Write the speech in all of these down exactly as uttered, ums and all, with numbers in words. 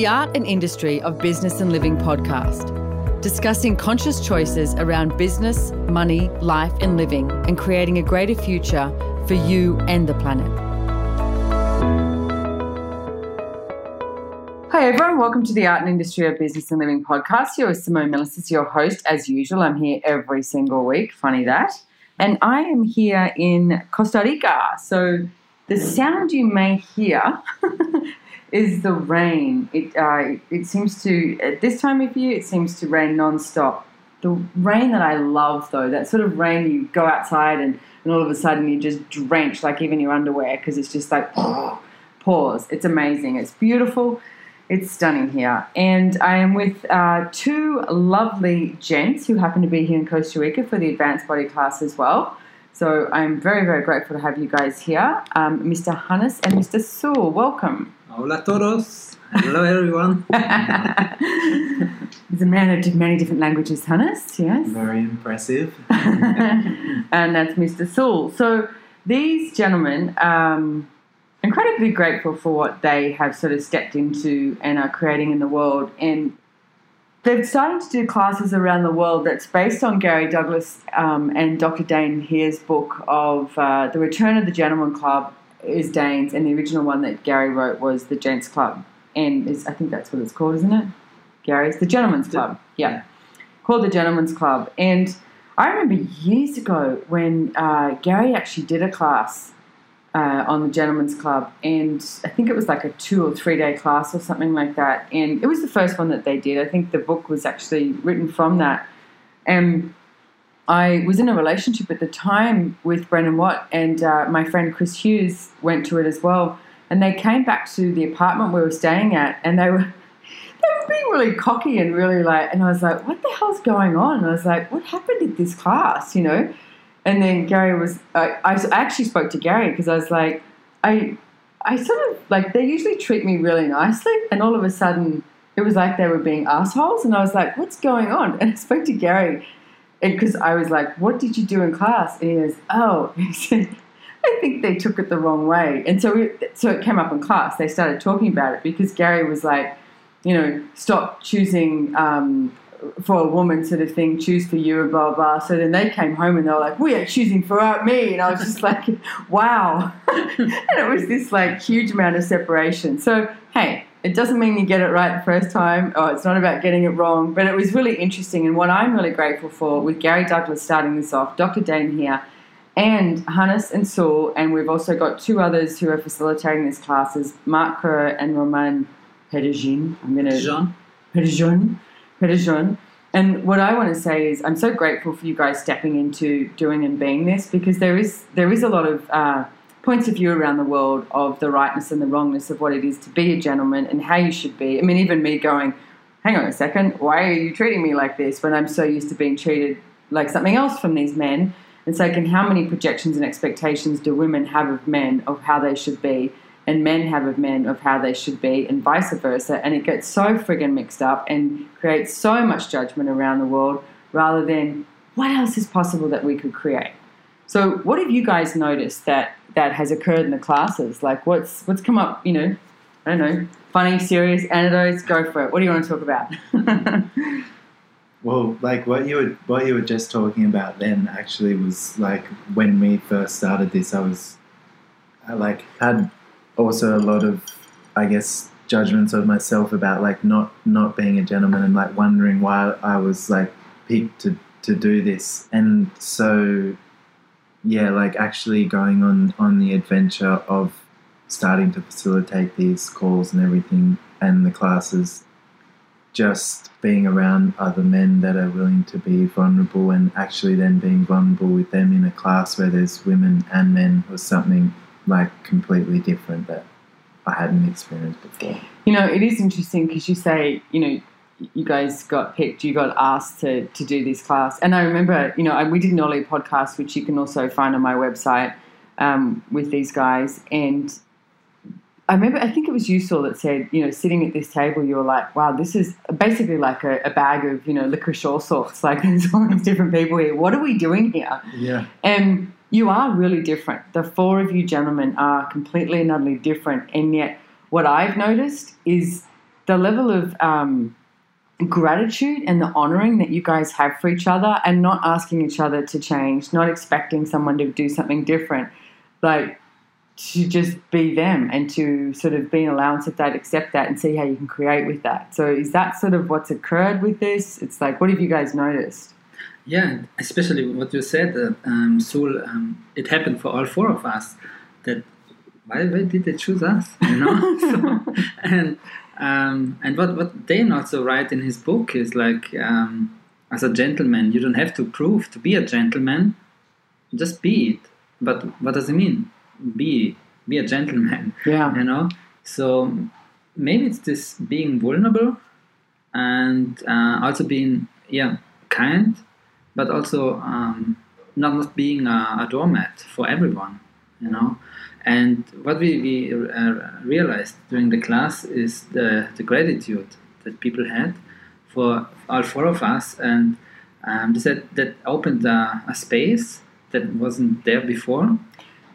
the Art and Industry of Business and Living podcast, discussing conscious choices around business, money, life and living, and creating a greater future for you and the planet. Hey everyone, welcome to the Art and Industry of Business and Living podcast. Here is Simone Melisse, your host as usual. I'm here every single week, funny that. And I am here in Costa Rica. So the sound you may hear is the rain. It uh, it seems to, at this time of year, it seems to rain nonstop. The rain that I love though, that sort of rain you go outside and, and all of a sudden you just drench, like even your underwear, because it's just like, oh, pause. It's amazing. It's beautiful. It's stunning here. And I am with uh, two lovely gents who happen to be here in Costa Rica for the advanced body class as well. So I'm very, very grateful to have you guys here, um, Mister Hannes and Mister Sul. Welcome. Hola todos. Hello, everyone. He's a man of many different languages, Hannes, yes. Very impressive. And that's Mister Sul. So these gentlemen... Um, incredibly grateful for what they have sort of stepped into and are creating in the world. And they've started to do classes around the world that's based on Gary Douglas um, and Doctor Dane Heer's book of uh, The Return of the Gentlemen's Club is Dane's, and the original one that Gary wrote was The Gents' Club. And is, I think that's what it's called, isn't it, Gary's? The Gentlemen's Club, yeah. yeah. Called The Gentlemen's Club. And I remember years ago when uh, Gary actually did a class Uh, on the Gentlemen's Club, and I think it was like a two or three day class or something like that, and it was the first one that they did. I think the book was actually written from that, and um, I was in a relationship at the time with Brennan Watt, and uh, my friend Chris Hughes went to it as well, and they came back to the apartment we were staying at, and they were they were being really cocky and really like, and I was like, what the hell's going on? And I was like, what happened at this class, you know? And then Gary was, I, I actually spoke to Gary because I was like, I I sort of, like, they usually treat me really nicely. And all of a sudden, it was like they were being assholes. And I was like, what's going on? And I spoke to Gary because I was like, what did you do in class? And he goes, oh, he said, I think they took it the wrong way. And so it, so it came up in class. They started talking about it because Gary was like, you know, stop choosing um for a woman sort of thing, choose for you and blah, blah. So then they came home and they were like, we are choosing for me. And I was just like, wow. And it was this like huge amount of separation. So, hey, it doesn't mean you get it right the first time. Oh, it's not about getting it wrong. But it was really interesting. And what I'm really grateful for with Gary Douglas starting this off, Doctor Dain Heer and Hannes and Sul, and we've also got two others who are facilitating these classes, Mark Kerr and Roman Petajin. I'm going to... Petajin. Petajin. And what I want to say is I'm so grateful for you guys stepping into doing and being this, because there is there is a lot of uh, points of view around the world of the rightness and the wrongness of what it is to be a gentleman and how you should be. I mean, even me going, hang on a second, why are you treating me like this when I'm so used to being treated like something else from these men? It's like, and how many projections and expectations do women have of men of how they should be, and men have of men of how they should be, and vice versa, and it gets so friggin' mixed up and creates so much judgment around the world rather than what else is possible that we could create. So what have you guys noticed that, that has occurred in the classes? Like what's what's come up, you know, I don't know, funny, serious, anecdotes, go for it. What do you want to talk about? Well, like what you were, what you were just talking about then actually was like when we first started this, I was, I like had... also a lot of, I guess, judgments of myself about like not, not being a gentleman and like wondering why I was like picked to, to do this. And so, yeah, like actually going on, on the adventure of starting to facilitate these calls and everything and the classes, just being around other men that are willing to be vulnerable and actually then being vulnerable with them in a class where there's women and men or something like completely different that I hadn't experienced before. You know, it is interesting because you say, you know, you guys got picked, you got asked to, to do this class. And I remember, you know, I, we did an early podcast, which you can also find on my website um, with these guys. And I remember, I think it was you, Sul, that said, you know, sitting at this table, you were like, wow, this is basically like a, a bag of, you know, licorice all sorts. Like there's all these different people here. What are we doing here? Yeah. And you are really different. The four of you gentlemen are completely and utterly different. And yet what I've noticed is the level of um, gratitude and the honoring that you guys have for each other, and not asking each other to change, not expecting someone to do something different, like to just be them and to sort of be an allowance of that, accept that, and see how you can create with that. So is that sort of what's occurred with this? It's like, what have you guys noticed? Yeah, especially what you said, uh, um, Sul, um, it happened for all four of us that why, why did they choose us? You know? so, and um, and what, what Dain also writes in his book is like, um, as a gentleman, you don't have to prove to be a gentleman, just be it. But what does it mean? Be be a gentleman, yeah. You know? So maybe it's this being vulnerable and uh, also being, yeah, kind, but also um, not, not being a, a doormat for everyone, you know? And what we, we uh, realized during the class is the, the gratitude that people had for all four of us, and um, they said that opened a, a space that wasn't there before.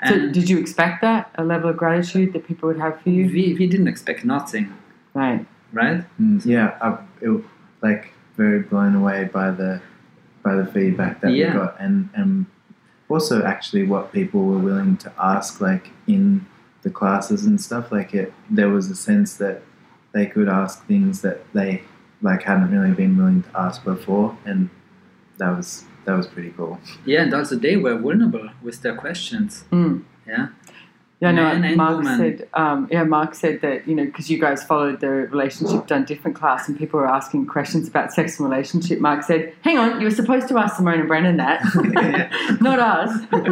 So did you expect that, a level of gratitude that people would have for you? We, we didn't expect nothing. Right. Right? Mm, yeah, I it, like very blown away by the by the feedback that yeah. we got, and, and also actually what people were willing to ask, like in the classes and stuff. Like it, there was a sense that they could ask things that they like hadn't really been willing to ask before, and that was... That was pretty cool. Yeah, and also they were vulnerable with their questions. Mm. Yeah. Yeah, no, and Mark woman. said, um, yeah, Mark said that, you know, because you guys followed the Relationship Done Different class and people were asking questions about sex and relationship. Mark said, hang on, you were supposed to ask Simone and Brennan that, not us. But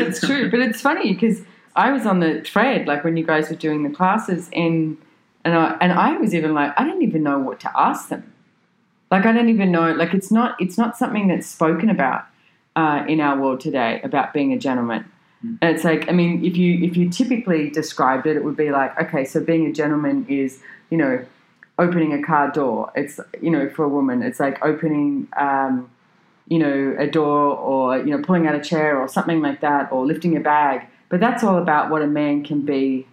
it's true. But it's funny because I was on the thread, like when you guys were doing the classes, and and I, and I was even like, I didn't even know what to ask them. Like I don't even know, like it's not it's not something that's spoken about uh, in our world today about being a gentleman. Mm. And it's like, I mean, if you if you typically described it, it would be like, okay, so being a gentleman is, you know, opening a car door. It's, you know, for a woman, it's like opening, um, you know, a door, or, you know, pulling out a chair or something like that, or lifting a bag. But that's all about what a man can be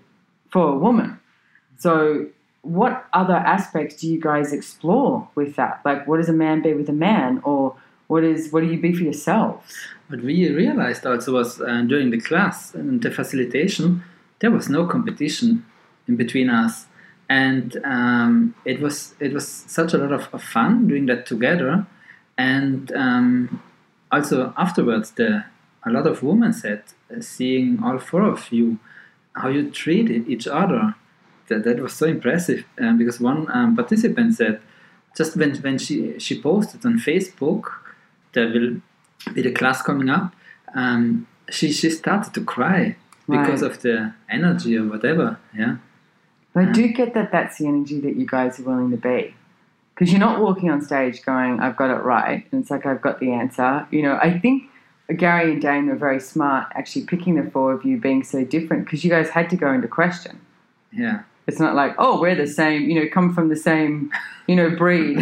for a woman. So what other aspects do you guys explore with that? Like, what does a man be with a man, or what is what do you be for yourselves? What we realized also was uh, during the class and the facilitation, there was no competition in between us, and um, it was it was such a lot of, of fun doing that together, and um, also afterwards, the a lot of women said, uh, seeing all four of you, how you treated each other. That, that was so impressive, um, because one um, participant said, just when when she, she posted on Facebook, there will be the class coming up, um, she she started to cry because right. of the energy or whatever. Yeah, but I do get that that's the energy that you guys are willing to be, because you're not walking on stage going, I've got it right, and it's like, I've got the answer. You know, I think Gary and Dain were very smart actually picking the four of you being so different, because you guys had to go into question. Yeah. It's not like, oh, we're the same, you know, come from the same, you know, breed.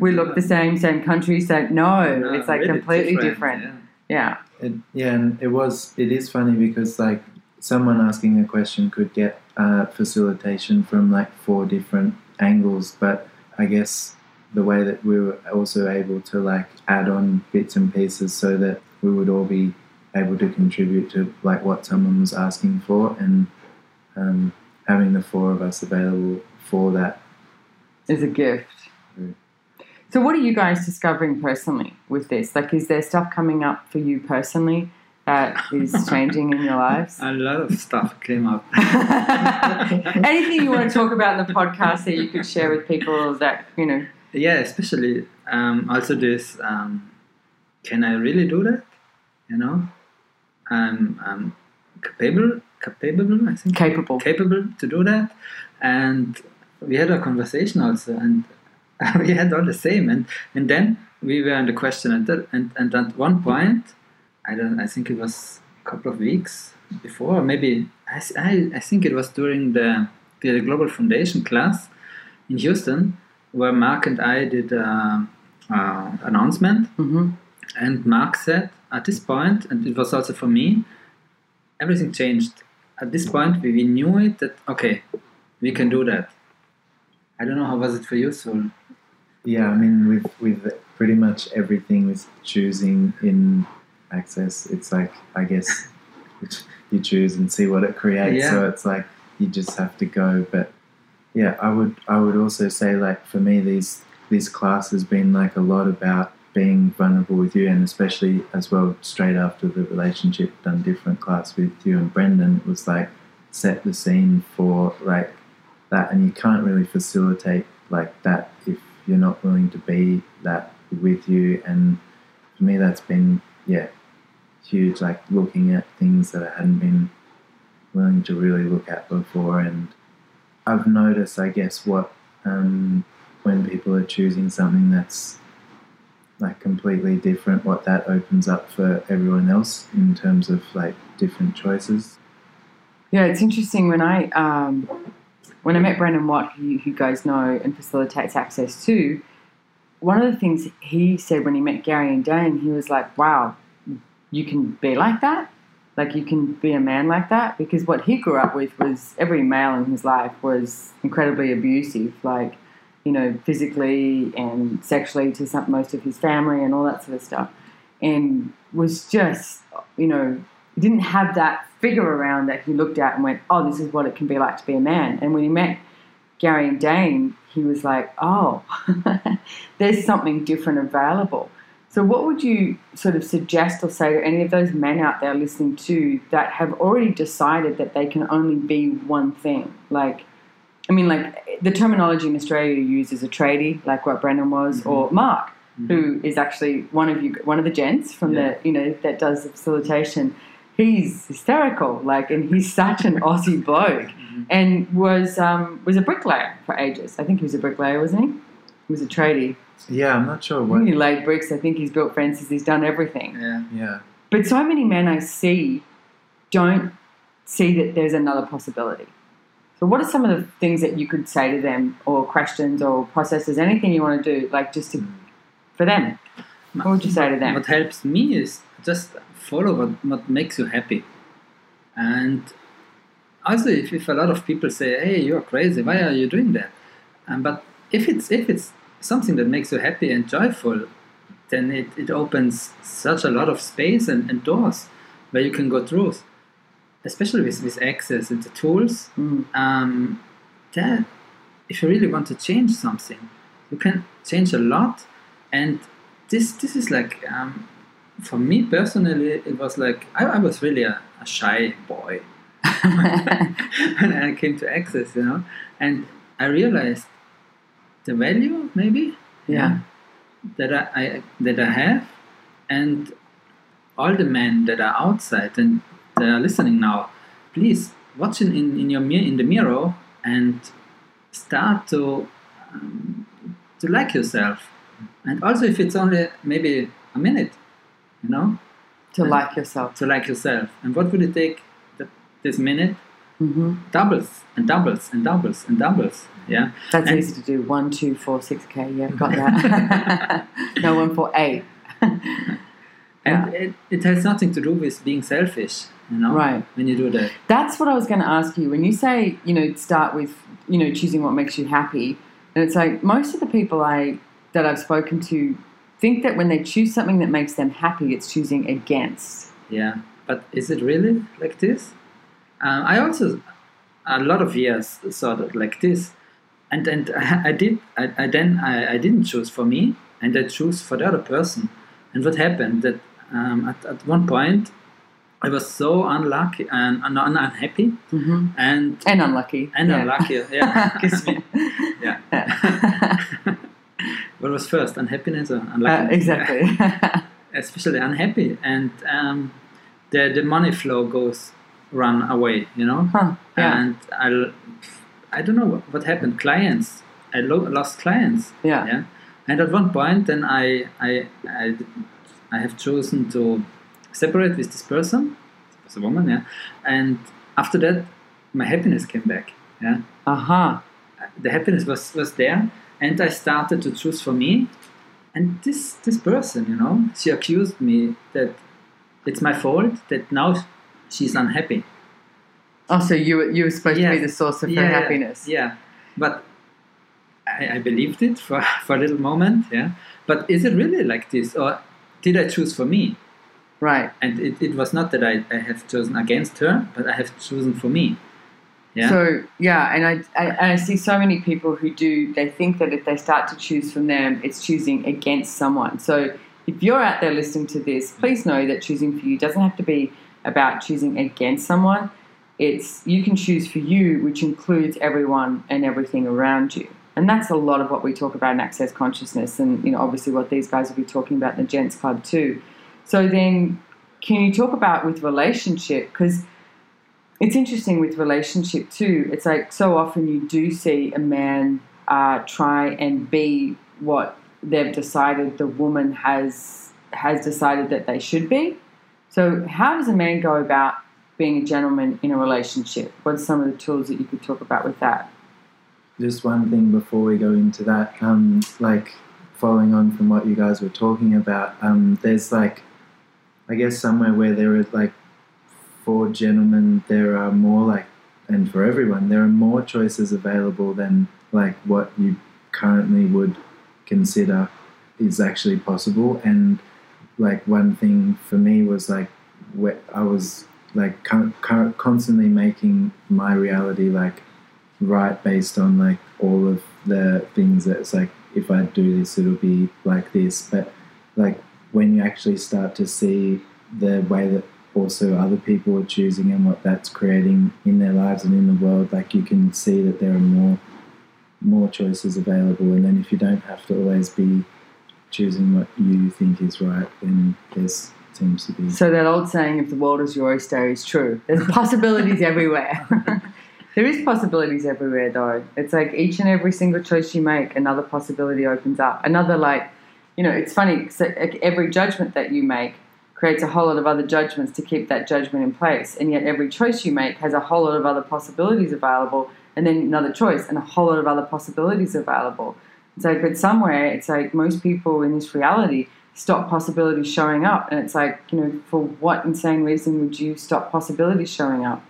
We look the same, same country, same. No, no it's like really completely different. different. Yeah. Yeah. It, yeah, and it was, it is funny because like someone asking a question could get uh, facilitation from like four different angles, but I guess the way that we were also able to like add on bits and pieces so that we would all be able to contribute to like what someone was asking for, and um having the four of us available for that is a gift. Mm. So what are you guys discovering personally with this? Like, is there stuff coming up for you personally that is changing in your lives? A lot of stuff came up. Anything you want to talk about in the podcast that you could share with people that, you know? Yeah, especially um, also this, um, can I really do that? You know? Um, I'm capable. Capable, I think. Capable. Capable to do that. And we had a conversation also, and we had all the same. And, and then we were on the question, and, that, and and at one point, I don't. I think it was a couple of weeks before, maybe, I, I, I think it was during the, the Global Foundation class in Houston, where Mark and I did an announcement. Mm-hmm. And Mark said, at this point, and it was also for me, everything changed. At this point, we, we knew it that, okay, we can do that. I don't know, how was it for you, Sul? Yeah, I mean, with with pretty much everything with choosing in Access, it's like, I guess, you choose and see what it creates. Yeah. So it's like you just have to go. But yeah, I would I would also say, like, for me, these this class has been like a lot about being vulnerable with you, and especially as well straight after the relationship, done different class with you and Brendan. It was like set the scene for like that, and you can't really facilitate like that if you're not willing to be that with you. And for me, that's been, yeah, huge, like looking at things that I hadn't been willing to really look at before. And I've noticed, I guess, what um, when people are choosing something that's like completely different, what that opens up for everyone else in terms of like different choices. Yeah, it's interesting. When I um, when I met Brennan Watt, who you guys know and facilitates Access too, one of the things he said when he met Gary and Dain, he was like, wow, you can be like that? Like, you can be a man like that? Because what he grew up with was every male in his life was incredibly abusive, like, you know, physically and sexually to some, most of his family and all that sort of stuff, and was just, you know, didn't have that figure around that he looked at and went, oh, this is what it can be like to be a man. And when he met Gary and Dain, he was like, oh, there's something different available. So what would you sort of suggest or say to any of those men out there listening to that have already decided that they can only be one thing? Like, I mean, like the terminology in Australia you use is a tradie, like what Brendan was, mm-hmm. or Mark, mm-hmm. who is actually one of you, one of the gents from yeah. the, you know, that does the facilitation. He's hysterical, like, and he's such an Aussie bloke, mm-hmm. and was um, was a bricklayer for ages. I think he was a bricklayer, wasn't he? He was a tradie. Yeah, I'm not sure what. He laid bricks. I think he's built fences. He's done everything. Yeah, yeah. But so many men I see don't see that there's another possibility. So what are some of the things that you could say to them, or questions or processes, anything you want to do, like just to, for them? What would you say to them? What helps me is just follow what, what makes you happy. And also if, if a lot of people say, hey, you're crazy, why are you doing that? Um, but if it's if it's something that makes you happy and joyful, then it, it opens such a lot of space and, and doors where you can go through, especially with, with Access and the tools. Mm. Um, that if you really want to change something, you can change a lot. And this this is like, um, for me personally, it was like, I, I was really a, a shy boy when I came to Access, you know, and I realized the value, maybe, yeah, that I, I that I have, and all the men that are outside and they are listening now, please watch in in your in the mirror and start to um, to like yourself, and also if it's only maybe a minute, you know, to and like yourself, to like yourself, and what would it take that this minute? Mm-hmm. Doubles and doubles and doubles and doubles. Yeah, that's and easy to do. One, two, four, six k. Yeah, got that. No, one, four, eight. And yeah. it, it has nothing to do with being selfish, you know. Right. When you do that, that's what I was going to ask you. When you say, you know, start with, you know, choosing what makes you happy, and it's like most of the people I that I've spoken to think that when they choose something that makes them happy, it's choosing against. Yeah, but is it really like this? Um, I also, a lot of years, sort of like this, and and I, I did. I, I then I, I didn't choose for me, and I choose for the other person. And what happened that um, at at one point, I was so unlucky and un, un, unhappy, mm-hmm. and and unlucky and yeah. unlucky. Yeah, kiss me. Yeah. yeah. What was first, unhappiness or unlucky? Uh, exactly. Yeah. Especially unhappy, and um, the the money flow goes. Run away, you know, huh, yeah. and I, I don't know what, what happened. Clients, I lo- lost clients. Yeah. yeah, and at one point, then I, I, I, I have chosen to separate with this person, this woman, yeah, and after that, my happiness came back. Yeah, aha, uh-huh. The happiness was was there, and I started to choose for me, and this this person, you know, she accused me that it's my fault that now. She's unhappy. Oh, so you, you were supposed yeah. to be the source of yeah, her happiness. Yeah, but I, I believed it for, for a little moment, yeah. But is it really like this, or did I choose for me? Right. And it, it was not that I, I have chosen against her, but I have chosen for me. Yeah. So, yeah, and I, I, and I see so many people who do, they think that if they start to choose from them, it's choosing against someone. So if you're out there listening to this, please know that choosing for you doesn't have to be about choosing against someone. It's you can choose for you, which includes everyone and everything around you. And that's a lot of what we talk about in Access Consciousness and, you know, obviously what these guys will be talking about in the Gents Club too. So then can you talk about with relationship? Because it's interesting with relationship too. It's like so often you do see a man uh, try and be what they've decided the woman has has decided that they should be. So how does a man go about being a gentleman in a relationship? What's some of the tools that you could talk about with that? Just one thing before we go into that, um, like following on from what you guys were talking about, um, there's like, I guess somewhere where there are like for gentlemen, there are more like, and for everyone, there are more choices available than like what you currently would consider is actually possible. And like one thing for me was like, where I was like con con constantly making my reality like right based on like all of the things that it's like, if I do this, it'll be like this. But like when you actually start to see the way that also other people are choosing and what that's creating in their lives and in the world, like you can see that there are more more choices available. And then if you don't have to always be choosing what you think is right, then there's seems to be. So that old saying, if the world is your oyster, is true. There's possibilities everywhere. There is possibilities everywhere though. It's like each and every single choice you make, another possibility opens up. Another, like, you know, it's funny, so every judgment that you make creates a whole lot of other judgments to keep that judgment in place. And yet every choice you make has a whole lot of other possibilities available, and then another choice and a whole lot of other possibilities available. It's like, but somewhere, it's like most people in this reality stop possibility showing up. And it's like, you know, for what insane reason would you stop possibility showing up?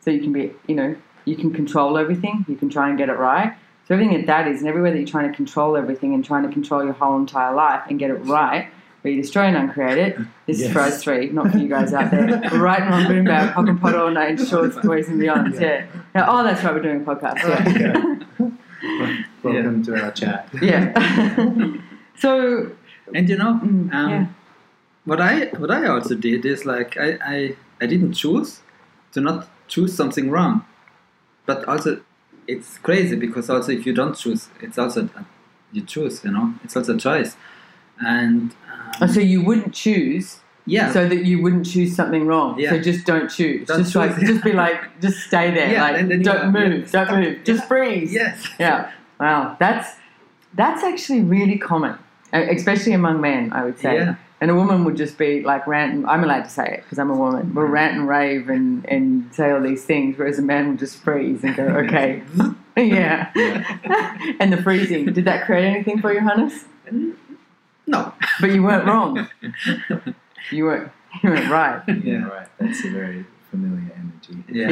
So you can be, you know, you can control everything. You can try and get it right. So everything that that is, and everywhere that you're trying to control everything and trying to control your whole entire life and get it right, where you destroy and uncreate it, this yes. is for us three, not for you guys out there. We're writing on Boomba, pop and pot all night in shorts, boys and beyonds, yeah. yeah. Oh, that's right, we're doing a podcast. Yeah. Yeah. Welcome yeah. to our chat. Yeah. So... And you know, um, yeah. what I what I also did is like I, I I didn't choose to not choose something wrong, but also it's crazy because also if you don't choose, it's also you choose. You know, it's also a choice. And um, oh, so you wouldn't choose, yeah, so that you wouldn't choose something wrong. Yeah. So just don't choose. Don't just choose. Like just be like just stay there. Yeah, like and then don't you, move, yeah. don't move, just yeah. freeze. Yes. Yeah. Wow. That's that's actually really common. Especially among men, I would say. Yeah. And a woman would just be like rant and, I'm allowed to say it because I'm a woman, we'll rant and rave and, and say all these things, whereas a man would just freeze and go, okay. yeah. And the freezing, did that create anything for you, Hannes? No. But you weren't wrong. You weren't, you weren't right. Yeah, right. That's a very familiar energy. Yeah.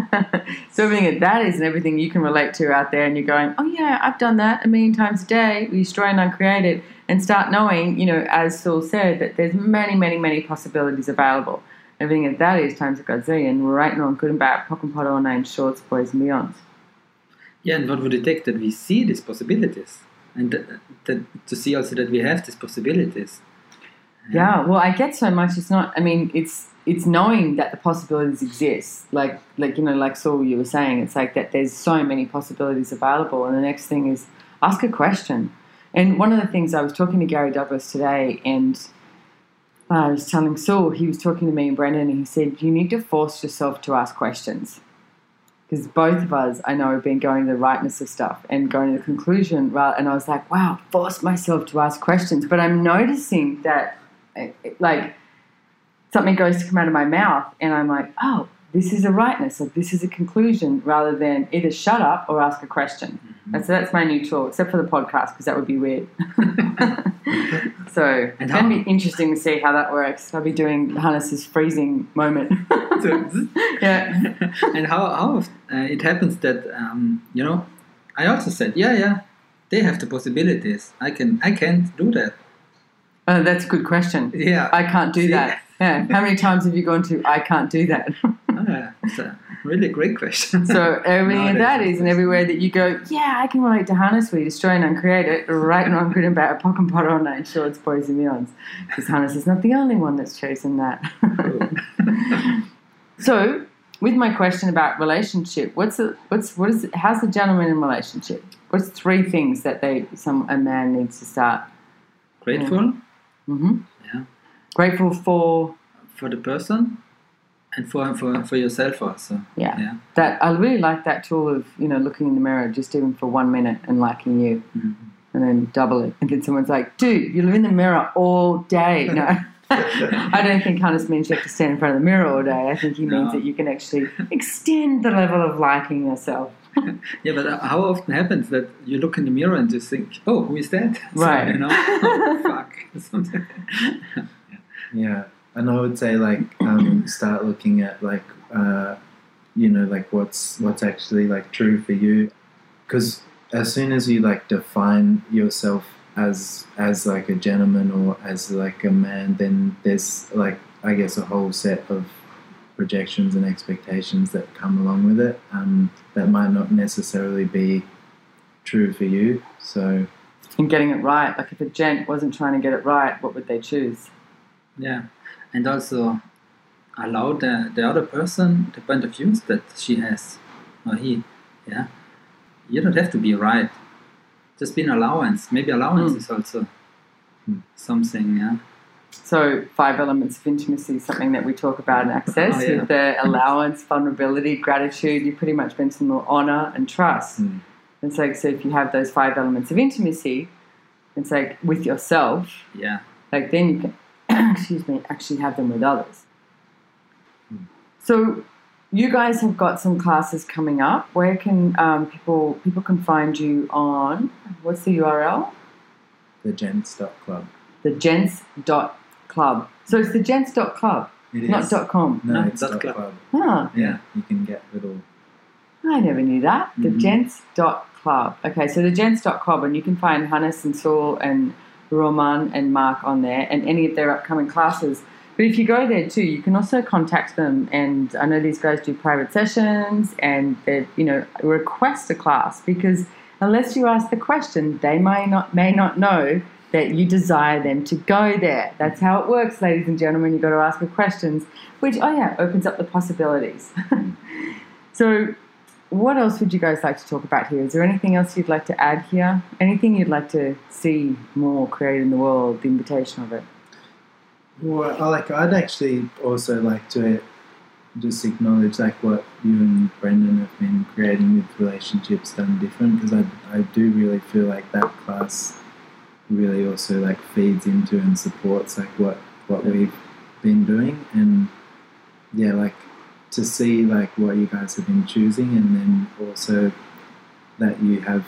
yeah. So everything that that is and everything you can relate to out there and you're going, oh yeah, I've done that a million times a day. We destroy and uncreate it, and start knowing, you know, as Sul said, that there's many, many, many possibilities available. Everything that that is times a godzillion. We're writing on good and bad, pop and pot all nine shorts, boys and beyonds. Yeah, and what would it take that we see these possibilities and that, that, to see also that we have these possibilities? Yeah, well, I get so much. It's not, I mean, it's it's knowing that the possibilities exist. Like, like you know, like Sul, you were saying, it's like that there's so many possibilities available. And the next thing is ask a question. And one of the things I was talking to Gary Douglas today, and I was telling Sul, he was talking to me and Brennan, and he said, you need to force yourself to ask questions. Because both of us, I know, have been going to the rightness of stuff and going to the conclusion. And I was like, wow, force myself to ask questions. But I'm noticing that, like, something goes to come out of my mouth and I'm like, oh, this is a rightness, or this is a conclusion, rather than either shut up or ask a question. Mm-hmm. And so that's my new tool, except for the podcast, because that would be weird. So it's going to be interesting to see how that works. I'll be doing Hannes' freezing moment. Yeah. And how, how uh, it happens that, um, you know, I also said, yeah, yeah, they have the possibilities. I can, I can't do that. Oh, that's a good question. Yeah, I can't do See? that. Yeah. How many times have you gone to I can't do that? Oh, that's a really great question. So everything no, that is, and everywhere that you go, yeah, I can relate to Hannes. We Australian and create it right now. I'm good about pock and pot on nine shorts, boys and yarns, because Hannes is not the only one that's chosen that. Cool. So, with my question about relationship, what's a, what's what is it, how's a gentleman in relationship? What's three things that they some a man needs to start? Grateful. Um, mm-hmm. Yeah. Grateful for for the person, and for for for yourself also. Yeah. Yeah. That I really like that tool of you know looking in the mirror just even for one minute and liking you, mm-hmm. and then double it, and then someone's like, dude, you live in the mirror all day. No. I don't think Hannes means you have to stand in front of the mirror all day. I think he means no. that you can actually extend the level of liking yourself. Yeah, but how often happens that you look in the mirror and just think, oh, who is that? Right. So, you know, oh, fuck. Something. Yeah. Yeah, and I would say, like, um, start looking at, like, uh, you know, like what's what's actually, like, true for you. Because as soon as you, like, define yourself As, as like a gentleman or as like a man, then there's like I guess a whole set of projections and expectations that come along with it um, that might not necessarily be true for you. So, and getting it right, like if a gent wasn't trying to get it right, what would they choose? Yeah, and also allow the, the other person the point of views that she has or he. Yeah, you don't have to be right. Just be an allowance. Maybe allowance mm. is also mm. something, yeah. So five elements of intimacy is something that we talk about in Access. Oh, yeah. With the allowance, vulnerability, gratitude, you pretty much mentioned the honour and trust. Mm. It's like, so if you have those five elements of intimacy, it's like with yourself. Yeah. Like then you can, excuse me, actually have them with others. Mm. So you guys have got some classes coming up. Where can um, people people can find you on? What's the U R L? the gents dot club. the gents dot club. So it's the gents dot club, it not dot .com. No, no it's dot .club. club. Ah. Yeah, you can get little... I never knew that. Mm-hmm. the gents dot club. Okay, so the gents dot club, and you can find Hannes and Sul and Roman and Mark on there and any of their upcoming classes. But if you go there too, you can also contact them, and I know these guys do private sessions, and they, you know, request a class, because unless you ask the question, they may not may not know that you desire them to go there. That's how it works, ladies and gentlemen. You've got to ask the questions, which oh yeah, opens up the possibilities. So, what else would you guys like to talk about here? Is there anything else you'd like to add here? Anything you'd like to see more created in the world? The invitation of it. Well, I like I'd actually also like to just acknowledge like what you and Brendan have been creating with Relationships Done Different, because I, I do really feel like that class really also like feeds into and supports like what, what we've been doing, and yeah, like to see like what you guys have been choosing, and then also that you have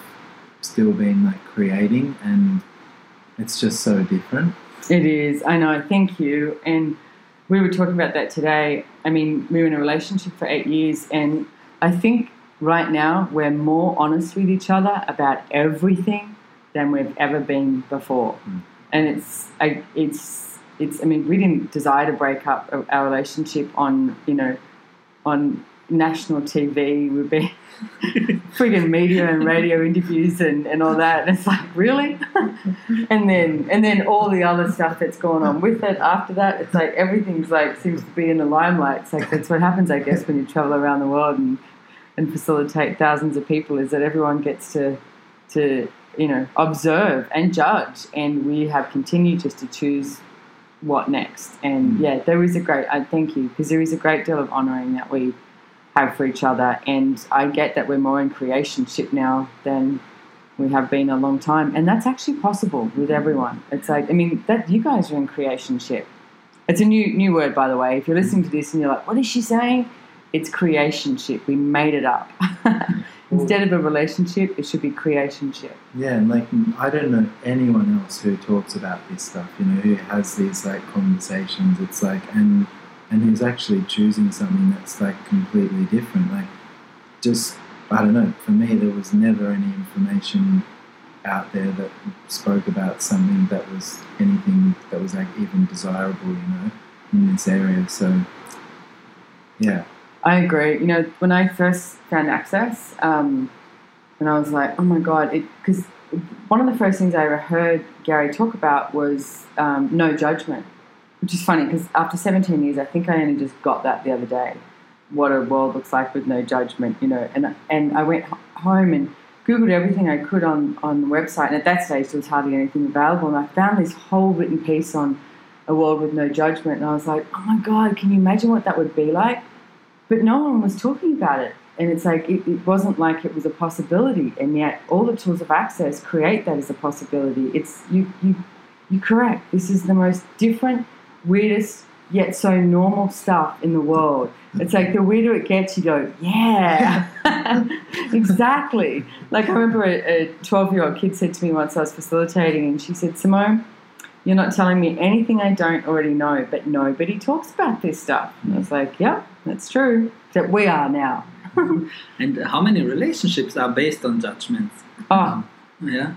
still been like creating, and it's just so different. It is. I know. Thank you. And we were talking about that today. I mean, we were in a relationship for eight years, and I think right now we're more honest with each other about everything than we've ever been before. Mm. And it's, I, it's, it's. I mean, we didn't desire to break up our relationship on, you know, on national T V. We'd be friggin' media and radio interviews and, and all that, and it's like, really? and then and then all the other stuff that's going on with it after that, it's like everything's like seems to be in the limelight. It's like that's what happens, I guess, when you travel around the world and, and facilitate thousands of people, is that everyone gets to to you know observe and judge, and we have continued just to choose what next. And yeah, there is a great I thank you because there is a great deal of honouring that we have for each other, and I get that we're more in creationship now than we have been a long time, and that's actually possible with everyone. It's like, I mean, that you guys are in creationship. It's a new new word, by the way. If you're listening to this and you're like, what is she saying? It's creationship. We made it up. Instead of a relationship, it should be creationship. Yeah, and like I don't know anyone else who talks about this stuff, you know, who has these like conversations. It's like, and and who's actually choosing something that's like completely different. Like, just I don't know. For me, there was never any information out there that spoke about something that was anything that was like even desirable, you know, in this area. So, yeah. I agree. You know, when I first found Access, um, and I was like, oh my God, it, because one of the first things I ever heard Gary talk about was um, no judgment, which is funny because after seventeen years, I think I only just got that the other day, what a world looks like with no judgment, you know. And and I went home and Googled everything I could on, on the website, and at that stage there was hardly anything available, and I found this whole written piece on a world with no judgment, and I was like, oh my God, can you imagine what that would be like? But no one was talking about it, and it's like it, it wasn't like it was a possibility, and yet all the tools of Access create that as a possibility. It's you, you, you're correct. This is the most different, weirdest, yet so normal stuff in the world. It's like the weirder it gets, you go, yeah, exactly. Like I remember a twelve-year-old kid said to me once I was facilitating, and she said, Simone, you're not telling me anything I don't already know, but nobody talks about this stuff. And I was like, yeah, that's true, that we are now. And how many relationships are based on judgments? Oh. Yeah.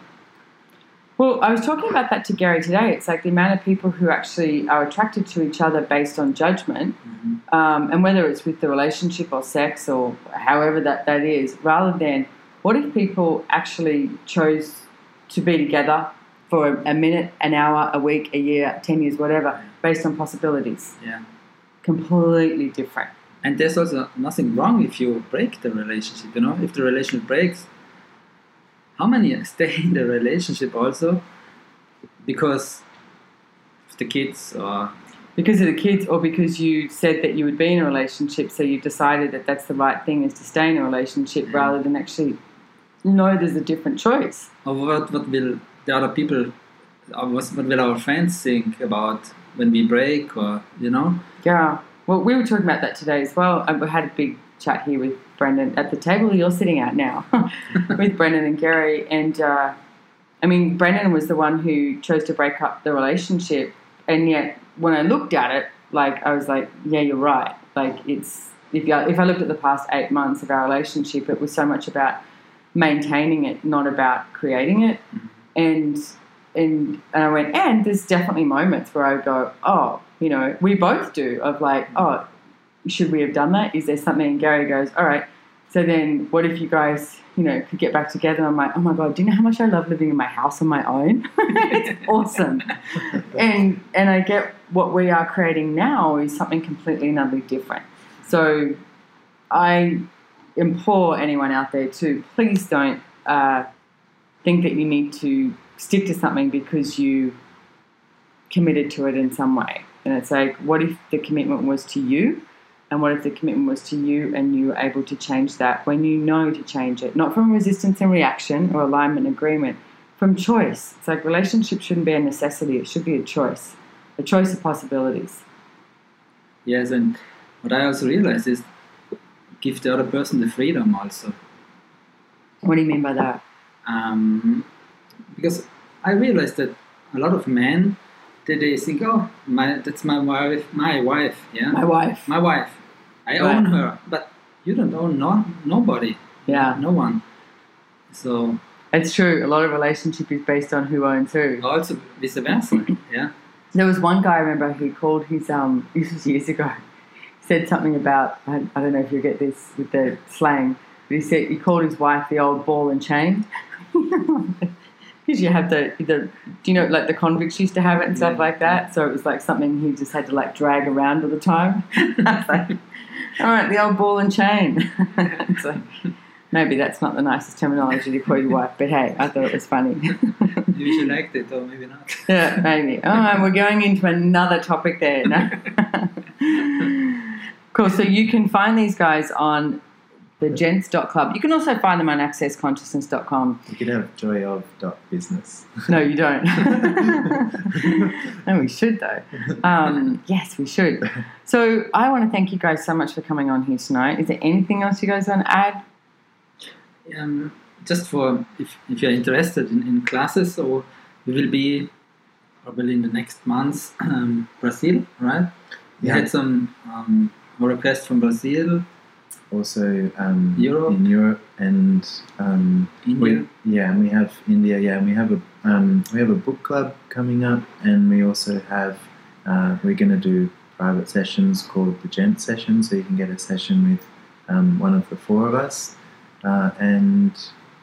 Well, I was talking about that to Gary today. It's like the amount of people who actually are attracted to each other based on judgment, mm-hmm. um, and whether it's with the relationship or sex or however that, that is, rather than what if people actually chose to be together for a minute, an hour, a week, a year, ten years, whatever, based on possibilities. Yeah. Completely different. And there's also nothing wrong if you break the relationship, you know, if the relationship breaks. How many stay in the relationship also because of the kids or... Because of the kids, or because you said that you would be in a relationship, so you decided that that's the right thing is to stay in a relationship, yeah, rather than actually know there's a different choice. Or what, what will the other people, or what will our friends think about when we break, or, you know? Yeah. Well, we were talking about that today as well. I had a big chat here with Brendan at the table you're sitting at now with Brendan and Gary, and uh, I mean Brendan was the one who chose to break up the relationship, and yet when I looked at it, like I was like, yeah, you're right. Like it's if you, if I looked at the past eight months of our relationship, it was so much about maintaining it, not about creating it. And and and I went, and there's definitely moments where I go, oh, you know, we both do, of like, oh, should we have done that? Is there something? And Gary goes, all right, so then what if you guys, you know, could get back together? And I'm like, oh, my God, do you know how much I love living in my house on my own? It's awesome. and and I get what we are creating now is something completely and utterly different. So I implore anyone out there to please don't uh, think that you need to stick to something because you committed to it in some way. And it's like, what if the commitment was to you? And what if the commitment was to you and you were able to change that when you know to change it? Not from resistance and reaction or alignment and agreement, from choice. It's like relationships shouldn't be a necessity. It should be a choice, a choice of possibilities. Yes, and what I also realized is give the other person the freedom also. What do you mean by that? Um, because I realized that a lot of men, they, they think, oh, my, that's my wife, my wife, yeah? My wife. My wife. I right. own her, but you don't own no, nobody. Yeah. No one. So it's true. A lot of relationship is based on who owns who. Also vice versa, yeah. There was one guy I remember who called his, um, this was years ago, he said something about, I, I don't know if you get this with the slang, but he said he called his wife the old ball and chain. Because you have the, the, do you know, like the convicts used to have it and stuff yeah, like that. Yeah. So it was like something he just had to like drag around all the time. I was like, all right, the old ball and chain. So maybe that's not the nicest terminology to call your wife, but hey, I thought it was funny. Maybe she liked it, or maybe not. Yeah, maybe. All right, we're going into another topic there. No? Cool. So you can find these guys on the gents dot club. You can also find them on access consciousness dot com. You can have joy of dot business. No, you don't. No, we should, though. Um, yes, we should. So I want to thank you guys so much for coming on here tonight. Is there anything else you guys want to add? Um, just for if, if you're interested in, in classes, or we will be probably in the next month, um, Brazil, right? Yeah. We had some um, requests from Brazil. also um, Europe. in Europe and um, India. We, yeah, and we have India. Yeah, and we have a um, we have a book club coming up, and we also have uh, we're going to do private sessions called the Gent Session, so you can get a session with um, one of the four of us, uh, and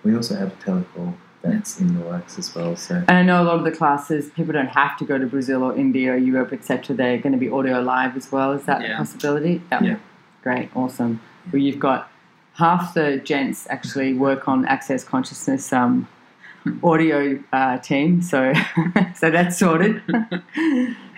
we also have a telecall that's in the works as well. So, and I know a lot of the classes, people don't have to go to Brazil or India or Europe, et cetera. They're going to be audio live as well. Is that yeah. a possibility? Yep. Yeah. Great, awesome. Yeah. Well, you've got half the gents actually work on Access Consciousness um, audio uh, team, so so that's sorted.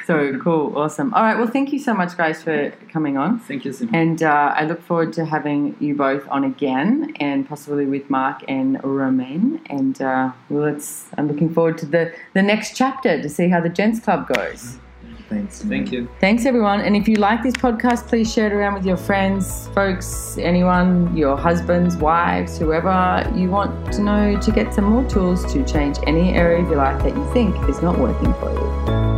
So cool, awesome. All right, well, thank you so much, guys, for coming on. Thank you, Simone. And uh, I look forward to having you both on again, and possibly with Mark and Romain. And uh, well, it's, I'm looking forward to the, the next chapter to see how the Gents Club goes. Thanks. Thank you. Thanks, everyone. And if you like this podcast, please share it around with your friends, folks, anyone, your husbands, wives, whoever you want to know, to get some more tools to change any area of your life that you think is not working for you.